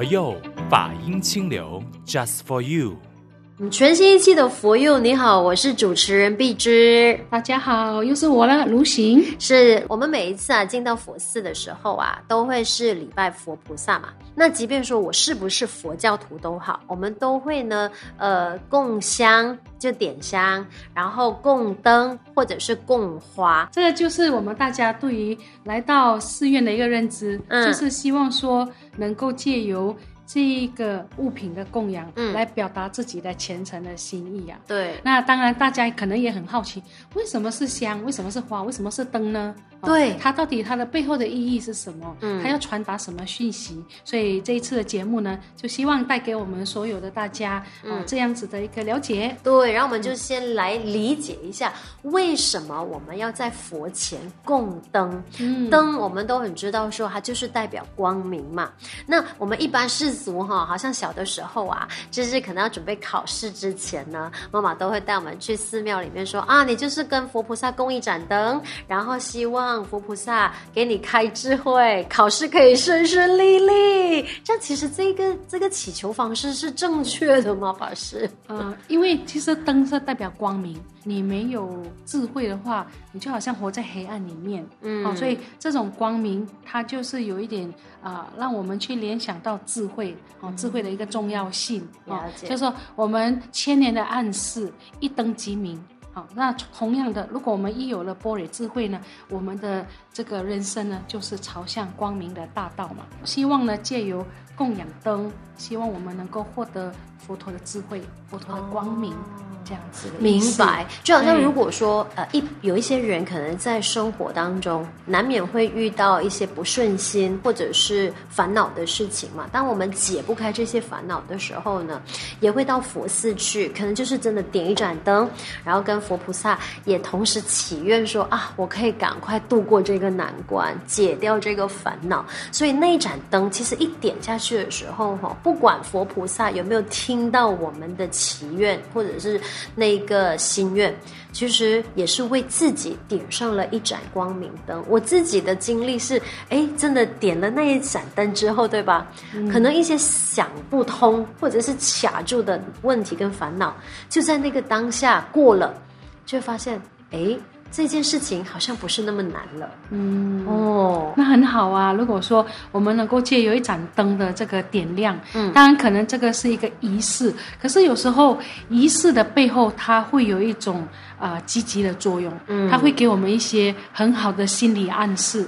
佛佑法音清流 Just for you。 全新一期的佛佑，你好，我是主持人碧芝。大家好，又是我了，卢行。是我们每一次啊进到佛寺的时候啊，都会是礼拜佛菩萨嘛。那即便说我是不是佛教徒都好，我们都会呢供香，就点香，然后供灯或者是供花。这个就是我们大家对于来到寺院的一个认知，就是希望说能够借由这一个物品的供养，来表达自己的虔诚的心意啊。对，那当然大家可能也很好奇，为什么是香，为什么是花，为什么是灯呢？对，它到底它的背后的意义是什么？它要传达什么讯息？所以这一次的节目呢，就希望带给我们所有的大家，这样子的一个了解。对，然后我们就先来理解一下，为什么我们要在佛前供灯？灯我们都很知道说它就是代表光明嘛。那我们一般世俗好像小的时候啊，就是可能要准备考试之前呢，妈妈都会带我们去寺庙里面说啊，你就是跟佛菩萨供一盏灯，然后希望佛菩萨给你开智慧，考试可以顺顺利利。这其实这个祈求方式是正确的吗，法师？因为其实灯是代表光明，你没有智慧的话，你就好像活在黑暗里面。所以这种光明，它就是有一点让我们去联想到智慧，智慧的一个重要性。就是说我们千年的暗示，一灯即明。好，那同样的，如果我们一有了般若智慧呢，我们的这个人生呢，就是朝向光明的大道嘛。希望呢，借由供养灯，希望我们能够获得佛陀的智慧，佛陀的光明。这样子的明白，就好像如果说有一些人可能在生活当中难免会遇到一些不顺心或者是烦恼的事情嘛，当我们解不开这些烦恼的时候呢，也会到佛寺去，可能就是真的点一盏灯，然后跟佛菩萨也同时祈愿说啊，我可以赶快度过这个难关，解掉这个烦恼。所以那一盏灯其实一点下去的时候，不管佛菩萨有没有听到我们的祈愿或者是那个心愿，其实也是为自己点上了一盏光明灯。我自己的经历是，真的点了那一盏灯之后，对吧？可能一些想不通或者是卡住的问题跟烦恼，就在那个当下过了，就会发现，这件事情好像不是那么难了。那很好啊，如果说我们能够借由一盏灯的这个点亮，当然可能这个是一个仪式，可是有时候仪式的背后它会有一种积极的作用，它会给我们一些很好的心理暗示，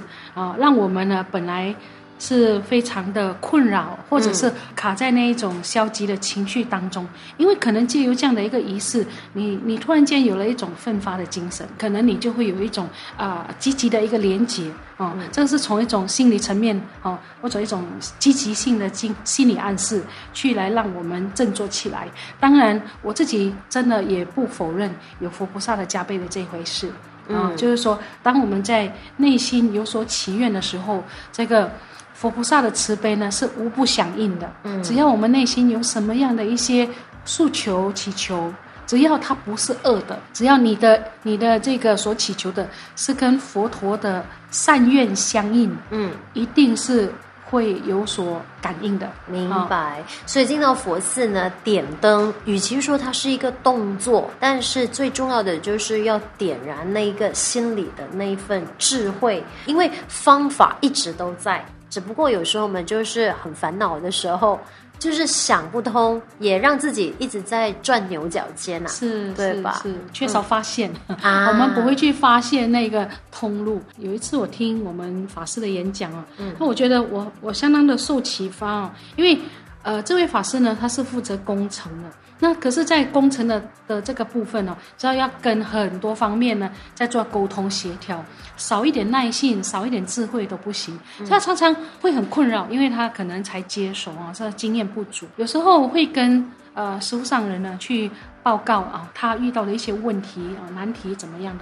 让我们呢本来是非常的困扰，或者是卡在那一种消极的情绪当中，因为可能借由这样的一个仪式，你突然间有了一种奋发的精神，可能你就会有一种积极的一个连结。这是从一种心理层面或者一种积极性的心理暗示，去来让我们振作起来。当然，我自己真的也不否认有佛菩萨的加被的这回事。就是说，当我们在内心有所祈愿的时候，这个佛菩萨的慈悲呢是无不响应的。只要我们内心有什么样的一些诉求祈求，只要它不是恶的，只要你的这个所祈求的是跟佛陀的善愿相应，一定是会有所感应的。明白。所以进到佛寺呢，点灯与其说它是一个动作，但是最重要的就是要点燃那一个心里的那一份智慧，因为方法一直都在，只不过有时候我们就是很烦恼的时候，就是想不通，也让自己一直在转牛角尖是，对吧？是缺少发现，我们不会去发现那个通路。有一次我听我们法师的演讲那我觉得我相当的受启发因为这位法师呢，他是负责工程的。那可是，在工程的这个部分就要跟很多方面呢，在做沟通协调，少一点耐性，少一点智慧都不行。所以他常常会很困扰，因为他可能才接手他经验不足。有时候会跟师父上人呢去报告他遇到的一些问题难题怎么样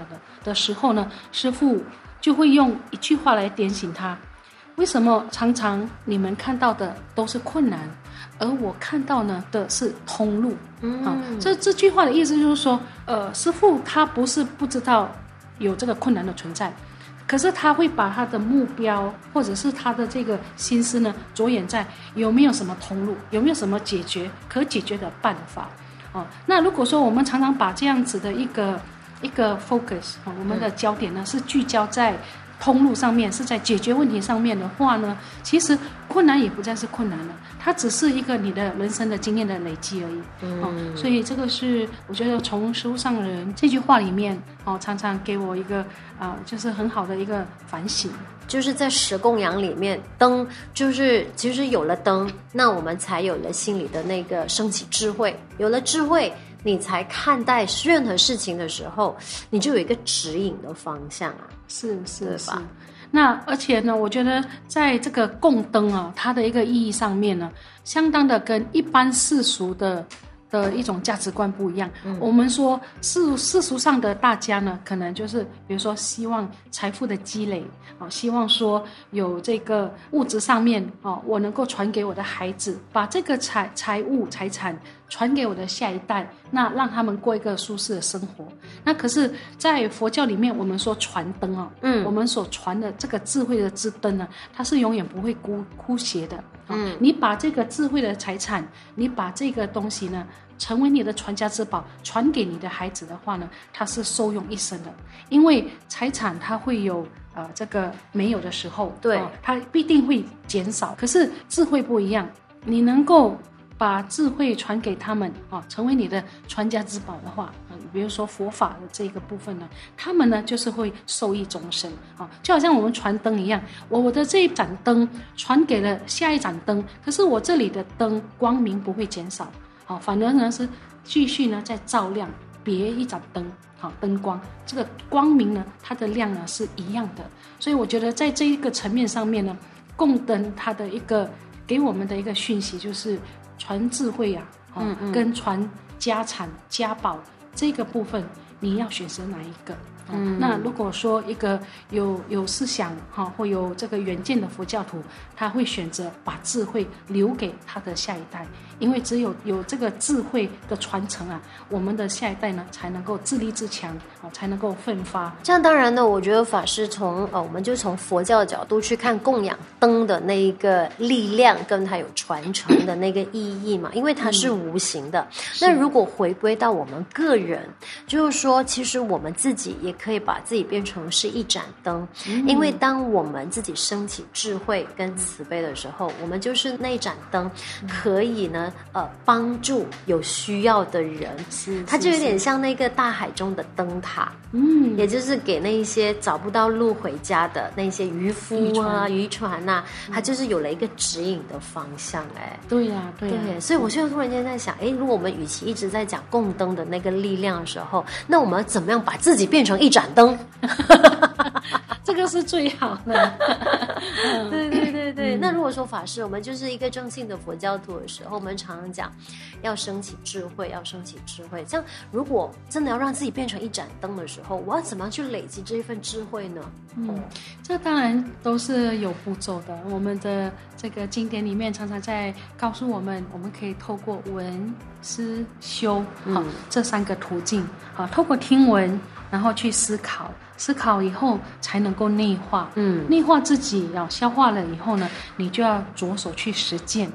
的时候呢，师父就会用一句话来点醒他：为什么常常你们看到的都是困难？而我看到呢的是通路。这句话的意思就是说，师父他不是不知道有这个困难的存在，可是他会把他的目标或者是他的这个心思呢着眼在有没有什么通路，有没有什么可解决的办法哦。那如果说我们常常把这样子的一个 focus 哦，我们的焦点呢是聚焦在通路上面，是在解决问题上面的话呢，其实困难也不再是困难了，它只是一个你的人生的经验的累积而已。哦，所以这个是我觉得从书上人这句话里面哦，常常给我一个就是很好的一个反省。就是在十供养里面，灯就是其实有了灯，那我们才有了心里的那个升起智慧，有了智慧，你才看待任何事情的时候，你就有一个指引的方向啊。是对吧？那而且呢，我觉得在这个供灯啊，它的一个意义上面呢，相当的跟一般世俗的一种价值观不一样。我们说世俗上的大家呢，可能就是比如说希望财富的积累，希望说有这个物质上面我能够传给我的孩子，把这个财产传给我的下一代，那让他们过一个舒适的生活。那可是在佛教里面，我们说传灯我们所传的这个智慧的之灯呢，它是永远不会枯竭的。你把这个智慧的财产，你把这个东西呢成为你的传家之宝，传给你的孩子的话呢，它是受用一生的。因为财产它会有这个没有的时候，对它必定会减少。可是智慧不一样，你能够把智慧传给他们成为你的传家之宝的话，比如说佛法的这个部分呢，他们呢就是会受益终身就好像我们传灯一样，我的这一盏灯传给了下一盏灯，可是我这里的灯光明不会减少反而呢是继续呢在照亮别一盏灯灯光，这个光明呢它的量呢是一样的。所以我觉得在这一个层面上面呢，供灯它的一个给我们的一个讯息就是传智慧啊跟传家产家宝这个部分，你要选择哪一个那如果说一个有思想或有这个远见的佛教徒，他会选择把智慧留给他的下一代，因为只有这个智慧的传承啊，我们的下一代呢才能够自立自强才能够奋发。这样当然呢，我觉得法师我们就从佛教的角度去看供养灯的那一个力量跟它有传承的那个意义嘛，因为它是无形的那如果回归到我们个人，就是说其实我们自己也可以把自己变成是一盏灯因为当我们自己升起智慧跟慈悲的时候，我们就是那一盏灯可以呢帮助有需要的人它就有点像那个大海中的灯塔也就是给那一些找不到路回家的那些渔夫啊渔船啊它就是有了一个指引的方向对啊所以我现在突然间在想如果我们与其一直在讲供灯的那个力量的时候，那我们怎么样把自己变成一盏灯这个是最好的对那如果说法师我们就是一个正信的佛教徒的时候，我们常常讲要升起智慧像如果真的要让自己变成一盏灯的时候，我要怎么样去累积这份智慧呢这当然都是有步骤的。我们的这个经典里面常常在告诉我们，我们可以透过闻思修这三个途径透过听闻然后去思考以后才能够内化内化自己消化了以后呢，你就要着手去实践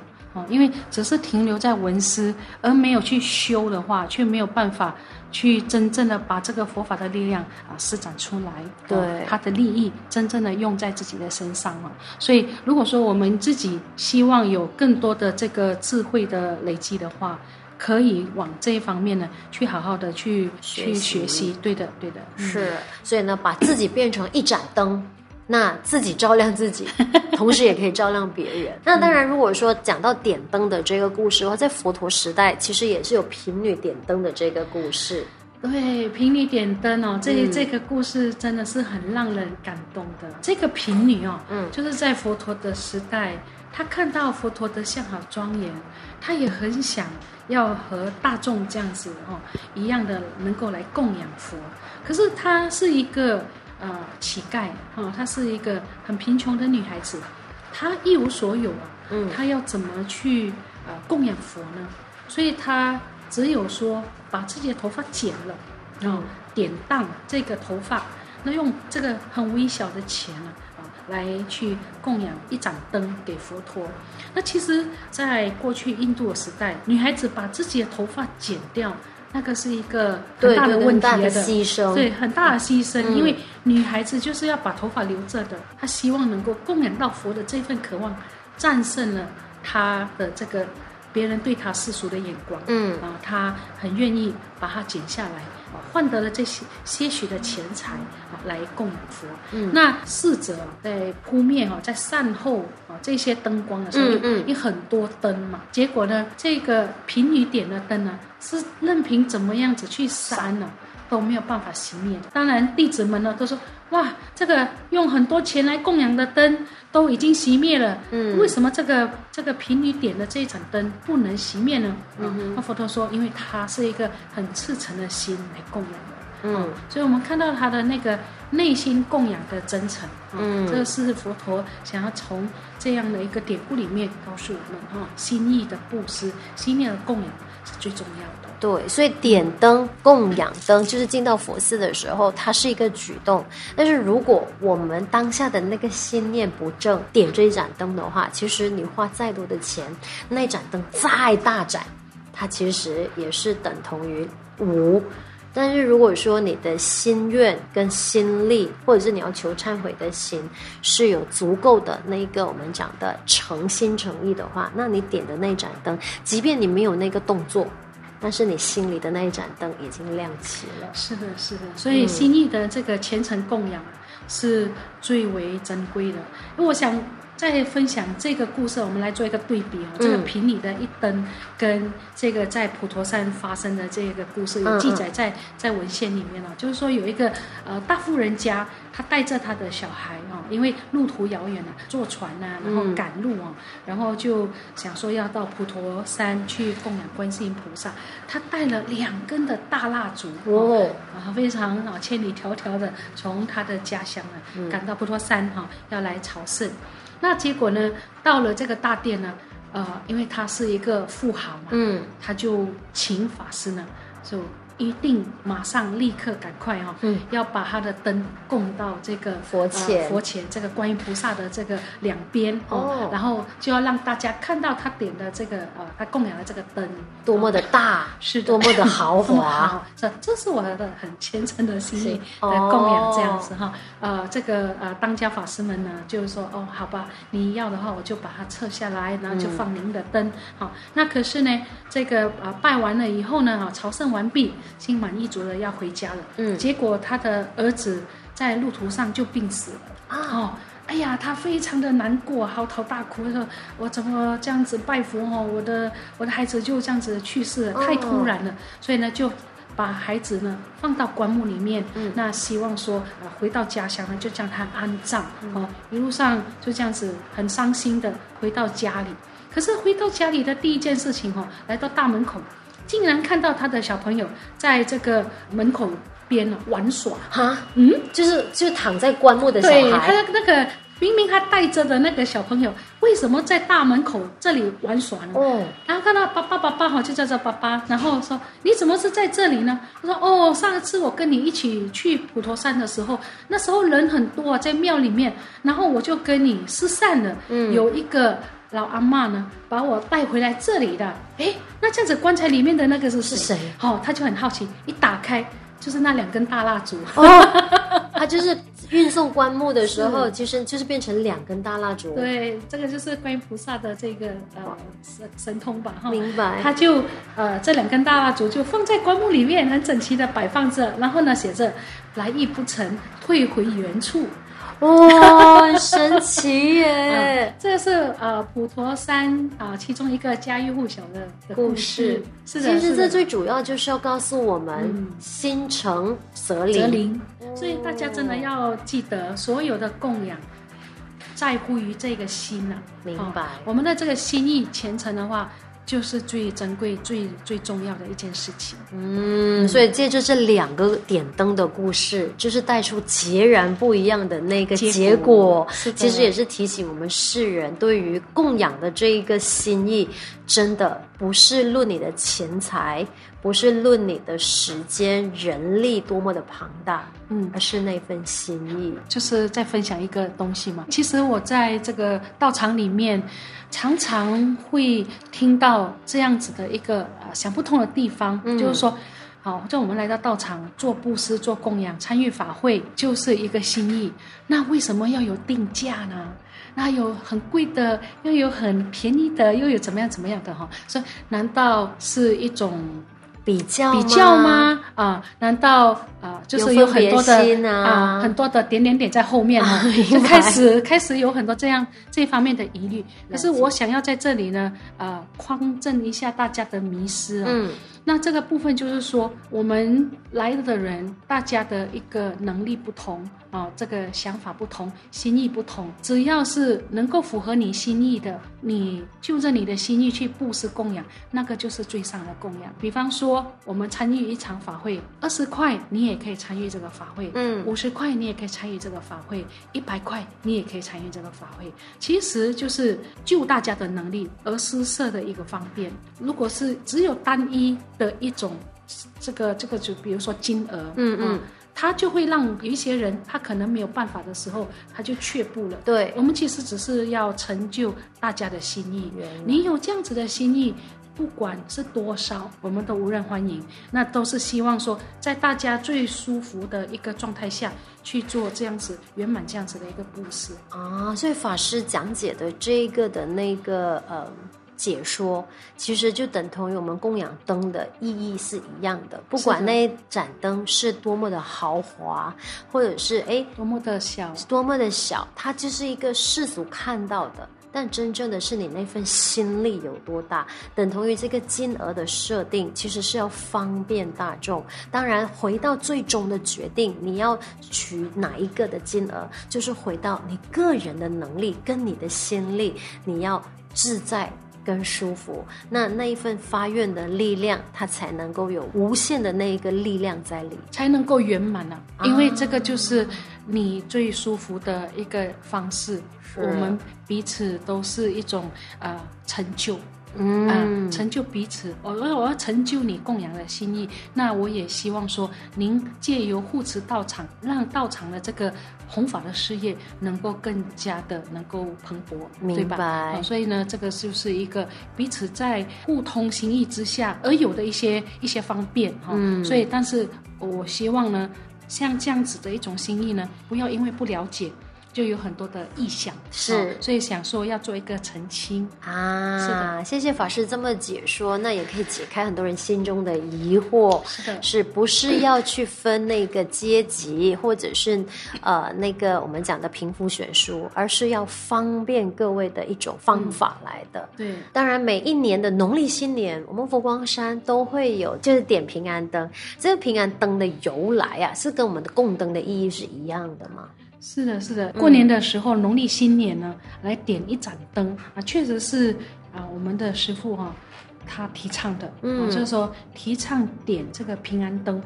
因为只是停留在闻思而没有去修的话，却没有办法去真正的把这个佛法的力量施展出来对它的利益真正的用在自己的身上所以如果说我们自己希望有更多的这个智慧的累积的话，可以往这一方面呢去好好的去学习对的是所以呢，把自己变成一盏灯，那自己照亮自己同时也可以照亮别人那当然如果说讲到点灯的这个故事的话，在佛陀时代其实也是有贫女点灯的这个故事对贫女点灯这个故事真的是很让人感动的。这个贫女就是在佛陀的时代，她看到佛陀的相好庄严，她也很想要和大众这样子一样的能够来供养佛。可是她是一个乞丐她是一个很贫穷的女孩子，她一无所有她要怎么去供养佛呢？所以她只有说把自己的头发剪了点荡这个头发，那用这个很微小的钱呢来去供养一盏灯给佛陀。那其实在过去印度的时代，女孩子把自己的头发剪掉，那个是一个很大的问题的，对，很大的牺牲，对，很大的牺牲，因为女孩子就是要把头发留着的，她希望能够供养到佛的这份渴望战胜了她的这个别人对她世俗的眼光，她很愿意把它剪下来，换得了这些些许的钱财来供养佛。那侍者在扑灭在善后这些灯光的时候，有很多灯嘛，结果呢这个贫女点的灯呢是任凭怎么样子去闪呢都没有办法熄灭。当然弟子们呢都说，哇，这个用很多钱来供养的灯都已经熄灭了，为什么这个贫女点的这一盏灯不能熄灭呢？那佛陀说，因为它是一个很赤诚的心来供养的，所以我们看到他的那个内心供养的真诚，这是佛陀想要从这样的一个典故里面告诉我们，心意的布施，心意的供养是最重要的。对，所以点灯供养灯就是进到佛寺的时候它是一个举动，但是如果我们当下的那个心念不正，点这一盏灯的话，其实你花再多的钱，那一盏灯再大盏，它其实也是等同于无。但是如果说你的心愿跟心力，或者是你要求忏悔的心是有足够的那一个我们讲的诚心诚意的话，那你点的那盏灯，即便你没有那个动作，但是你心里的那一盏灯已经亮起了。是的，是的。所以心意的这个虔诚供养是最为珍贵的。我想再分享这个故事，我们来做一个对比，这个贫女的一灯跟这个在普陀山发生的这个故事有记载在文献里面，就是说有一个大富人家，他带着他的小孩，因为路途遥远，坐船啊，然后赶路，然后就想说要到普陀山去供养观世音菩萨。他带了2根的大蜡烛，非常千里迢迢的从他的家乡赶到普陀山，要来朝圣。那结果呢，到了这个大殿呢，因为他是一个富豪嘛，他就请法师呢，就一定马上立刻赶快要把他的灯供到这个佛前这个观音菩萨的这个两边，然后就要让大家看到他点的这个他供养的这个灯多么的大，是多么的豪华，这是我的很虔诚的心意来供养这样子这个当家法师们呢就是说，好吧，你要的话我就把它撤下来，然后就放您的灯。那可是呢这个拜完了以后呢，朝圣完毕，心满意足的要回家了，结果他的儿子在路途上就病死了哎呀，他非常的难过，嚎啕大哭，说我怎么这样子拜佛，我的孩子就这样子去世了，太突然了，所以呢就把孩子呢放到棺木里面，那希望说回到家乡呢就将他安葬，一路上就这样子很伤心的回到家里。可是回到家里的第一件事情来到大门口，竟然看到他的小朋友在这个门口边玩耍，就是躺在棺木的小孩。对，他那个明明他带着的那个小朋友，为什么在大门口这里玩耍呢？然后看到爸爸就叫着爸爸，然后说你怎么是在这里呢？他说上次我跟你一起去普陀山的时候，那时候人很多在庙里面，然后我就跟你失散了，有一个老阿嬷呢把我带回来这里的。那这样子棺材里面的那个是谁？他就很好奇，一打开就是那2根大蜡烛。他就是运送棺木的时候其实就是变成2根大蜡烛。对，这个就是观音菩萨的这个神通吧。明白。他就这2根大蜡烛就放在棺木里面，很整齐的摆放着，然后呢写着来意不成退回原处。很神奇耶！这是普陀山其中一个家喻户晓的故事。是的，其实这最主要就是要告诉我们，心诚则灵。所以大家真的要记得，所有的供养在乎于这个心啊。明白。我们的这个心意虔诚的话，就是最珍贵最最重要的一件事情。所以借着这2个点灯的故事，就是带出截然不一样的那个结果。其实也是提醒我们世人，对于供养的这一个心意真的不是论你的钱财，不是论你的时间人力多么的庞大，而是那份心意。就是在分享一个东西嘛。其实我在这个道场里面常常会听到这样子的一个想不通的地方，就是说好，就我们来到道场做布施、做供养、参与法会，就是一个心意。那为什么要有定价呢？那有很贵的，又有很便宜的，又有怎么样怎么样的哈？所以难道是一种比较吗？啊，难道就是有很多的很多的点点点在后面哈，就开始有很多这样这方面的疑虑。可是我想要在这里呢，匡正一下大家的迷思啊。那这个部分就是说，我们来的人，大家的一个能力不同啊，这个想法不同，心意不同。只要是能够符合你心意的，你就着你的心意去布施供养，那个就是最上的供养。比方说，我们参与一场法会，20块你也可以参与这个法会，50块你也可以参与这个法会，100块你也可以参与这个法会。其实就是就大家的能力而施设的一个方便。如果是只有单一的一种这个就比如说金额，它就会让有一些人他可能没有办法的时候他就却步了。对，我们其实只是要成就大家的心意，你有这样子的心意，不管是多少我们都无人欢迎，那都是希望说在大家最舒服的一个状态下去做这样子圆满这样子的一个布施啊。所以法师讲解的这个的那个解说其实就等同于我们供养灯的意义是一样的，不管那一盏灯是多么的豪华，或者是多么的小，它就是一个世俗看到的，但真正的是你那份心力有多大，等同于这个金额的设定其实是要方便大众。当然回到最终的决定，你要取哪一个的金额，就是回到你个人的能力跟你的心力，你要自在跟舒服，那一份发愿的力量，它才能够有无限的那一个力量在里，才能够圆满了。因为这个就是你最舒服的一个方式，我们彼此都是一种成就。成就彼此，我要成就你供养的心意。那我也希望说您借由护持道场，让道场的这个弘法的事业能够更加的能够蓬勃，明白对吧？所以呢这个就是一个彼此在互通心意之下而有的一些方便。所以但是我希望呢像这样子的一种心意呢，不要因为不了解就有很多的意向，所以想说要做一个澄清啊。是的，谢谢法师这么解说，那也可以解开很多人心中的疑惑。是的，是不是要去分那个阶级，或者是那个我们讲的贫富悬殊，而是要方便各位的一种方法来的。对，当然每一年的农历新年，我们佛光山都会有就是点平安灯。这个平安灯的由来啊，是跟我们的供灯的意义是一样的吗？是的，过年的时候，农历新年呢，来点一盏灯啊，确实是我们的师父他提倡的，就是说提倡点这个平安灯，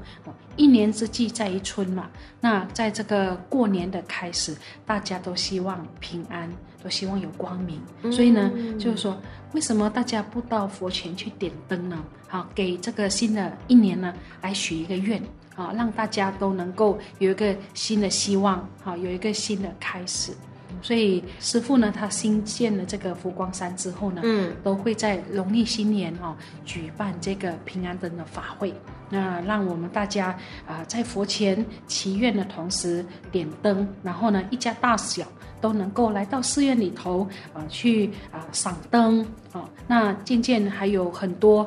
一年之计在于春嘛。那在这个过年的开始，大家都希望平安，都希望有光明，所以呢，就是说为什么大家不到佛前去点灯呢？好，给这个新的一年呢，来许一个愿。让大家都能够有一个新的希望，有一个新的开始。所以师父呢，他新建了这个佛光山之后呢，都会在农历新年举办这个平安灯的法会，那让我们大家在佛前祈愿的同时点灯，然后呢，一家大小都能够来到寺院里头去赏灯。那渐渐还有很多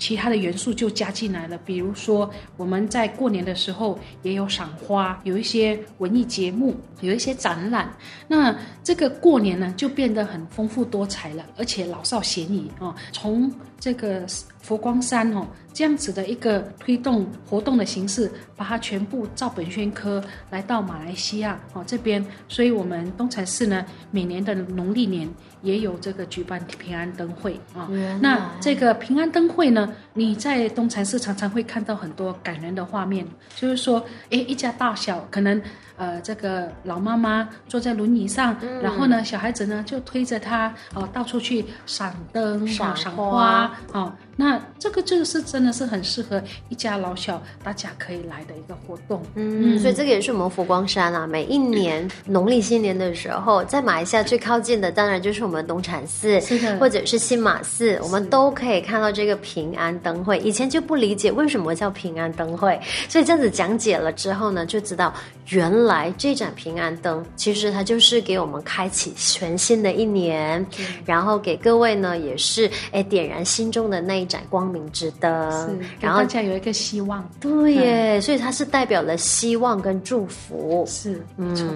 其他的元素就加进来了，比如说我们在过年的时候也有赏花，有一些文艺节目，有一些展览。那这个过年呢就变得很丰富多彩了，而且老少咸宜。从这个佛光山这样子的一个推动活动的形式，把它全部照本宣科来到马来西亚这边。所以我们东禅寺呢，每年的农历年也有这个举办平安灯会那这个平安灯会呢，你在东禅寺常常会看到很多感人的画面，就是说一家大小可能这个老妈妈坐在轮椅上，然后呢小孩子呢就推着她到处去赏灯赏花吧？好，那这个就是真的是很适合一家老小大家可以来的一个活动。嗯，所以这个也是我们佛光山啊，每一年农历新年的时候，在马来西亚最靠近的当然就是我们东禅寺，或者是新马寺，我们都可以看到这个平安灯会。以前就不理解为什么叫平安灯会，所以这样子讲解了之后呢，就知道原来这盏平安灯其实它就是给我们开启全新的一年，然后给各位呢也是点燃心中的那一盏光明之灯，然后大家有一个希望。对耶，所以它是代表了希望跟祝福，是，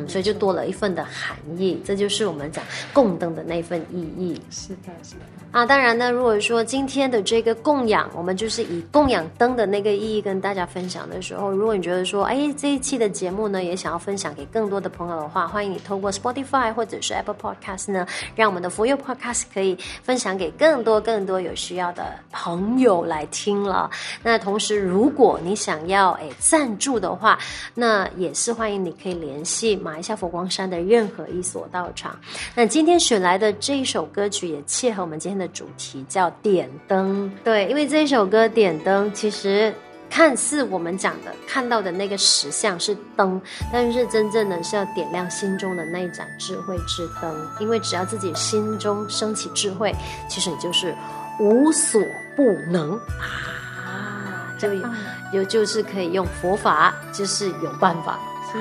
所以就多了一份的含义，这就是我们讲供灯的那份意义。是的，是的。啊，当然呢，如果说今天的这个供养，我们就是以供养灯的那个意义跟大家分享的时候，如果你觉得说，哎，这一期的节目呢，也想要分享给更多的朋友的话，欢迎你透过 Spotify 或者是 Apple Podcast 呢，让我们的佛佑 Podcast 可以分享给更多有需要的朋友来听了。那同时，如果你想要赞助的话，那也是欢迎你可以联系马来西亚佛光山的任何一所道场。那今天选来的这一首歌曲也切合我们今天的主题，叫点灯。对，因为这一首歌点灯，其实看似我们讲的看到的那个实相是灯，但是真正的是要点亮心中的那一盏智慧之灯。因为只要自己心中升起智慧，其实你就是无所不能啊！就是可以用佛法，就是有办法。是，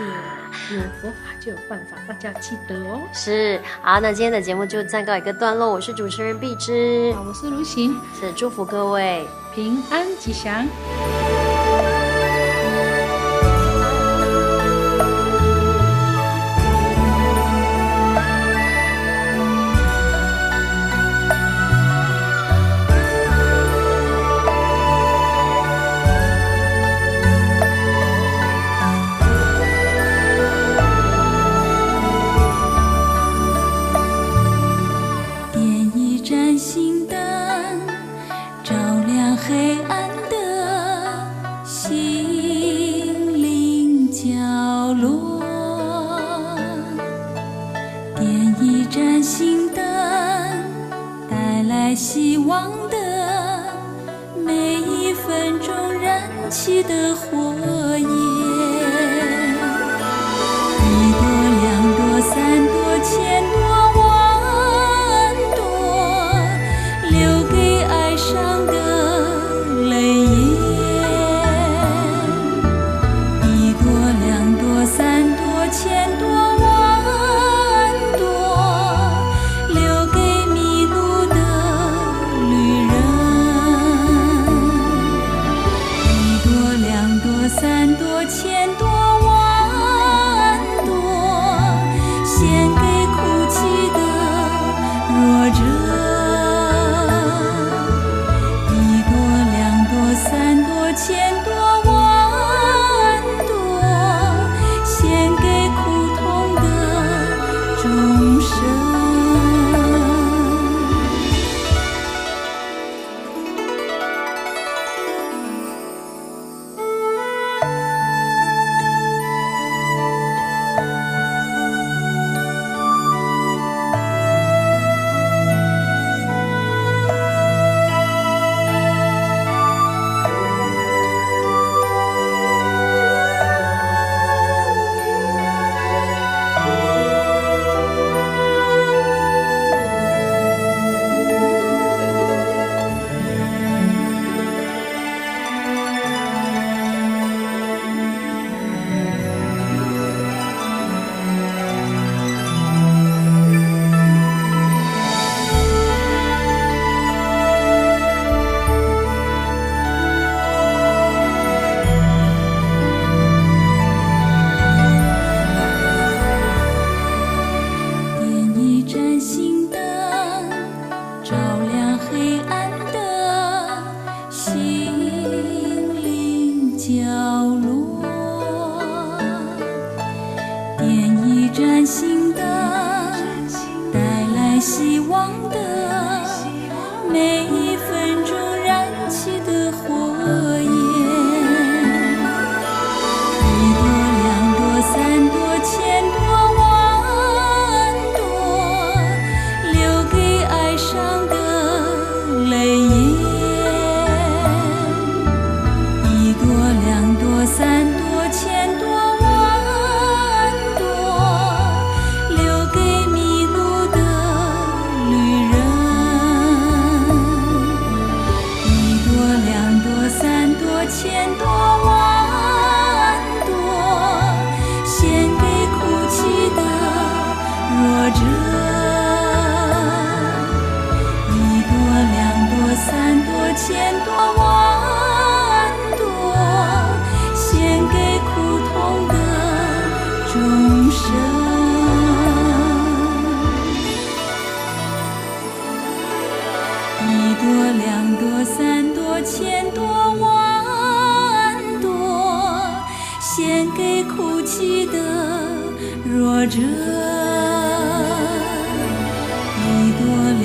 有佛法就有办法，大家记得哦。是，好，那今天的节目就暂告一个段落。我是主持人碧芝，我是如行，是祝福各位平安吉祥。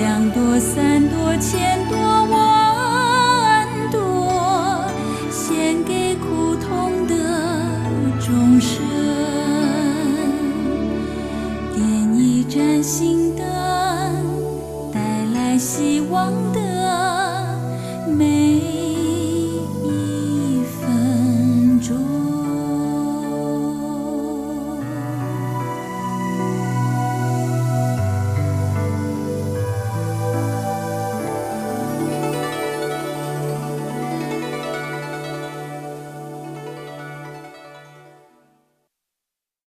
两朵三朵千朵万朵，献给苦痛的众生，点一盏心灯，带来希望的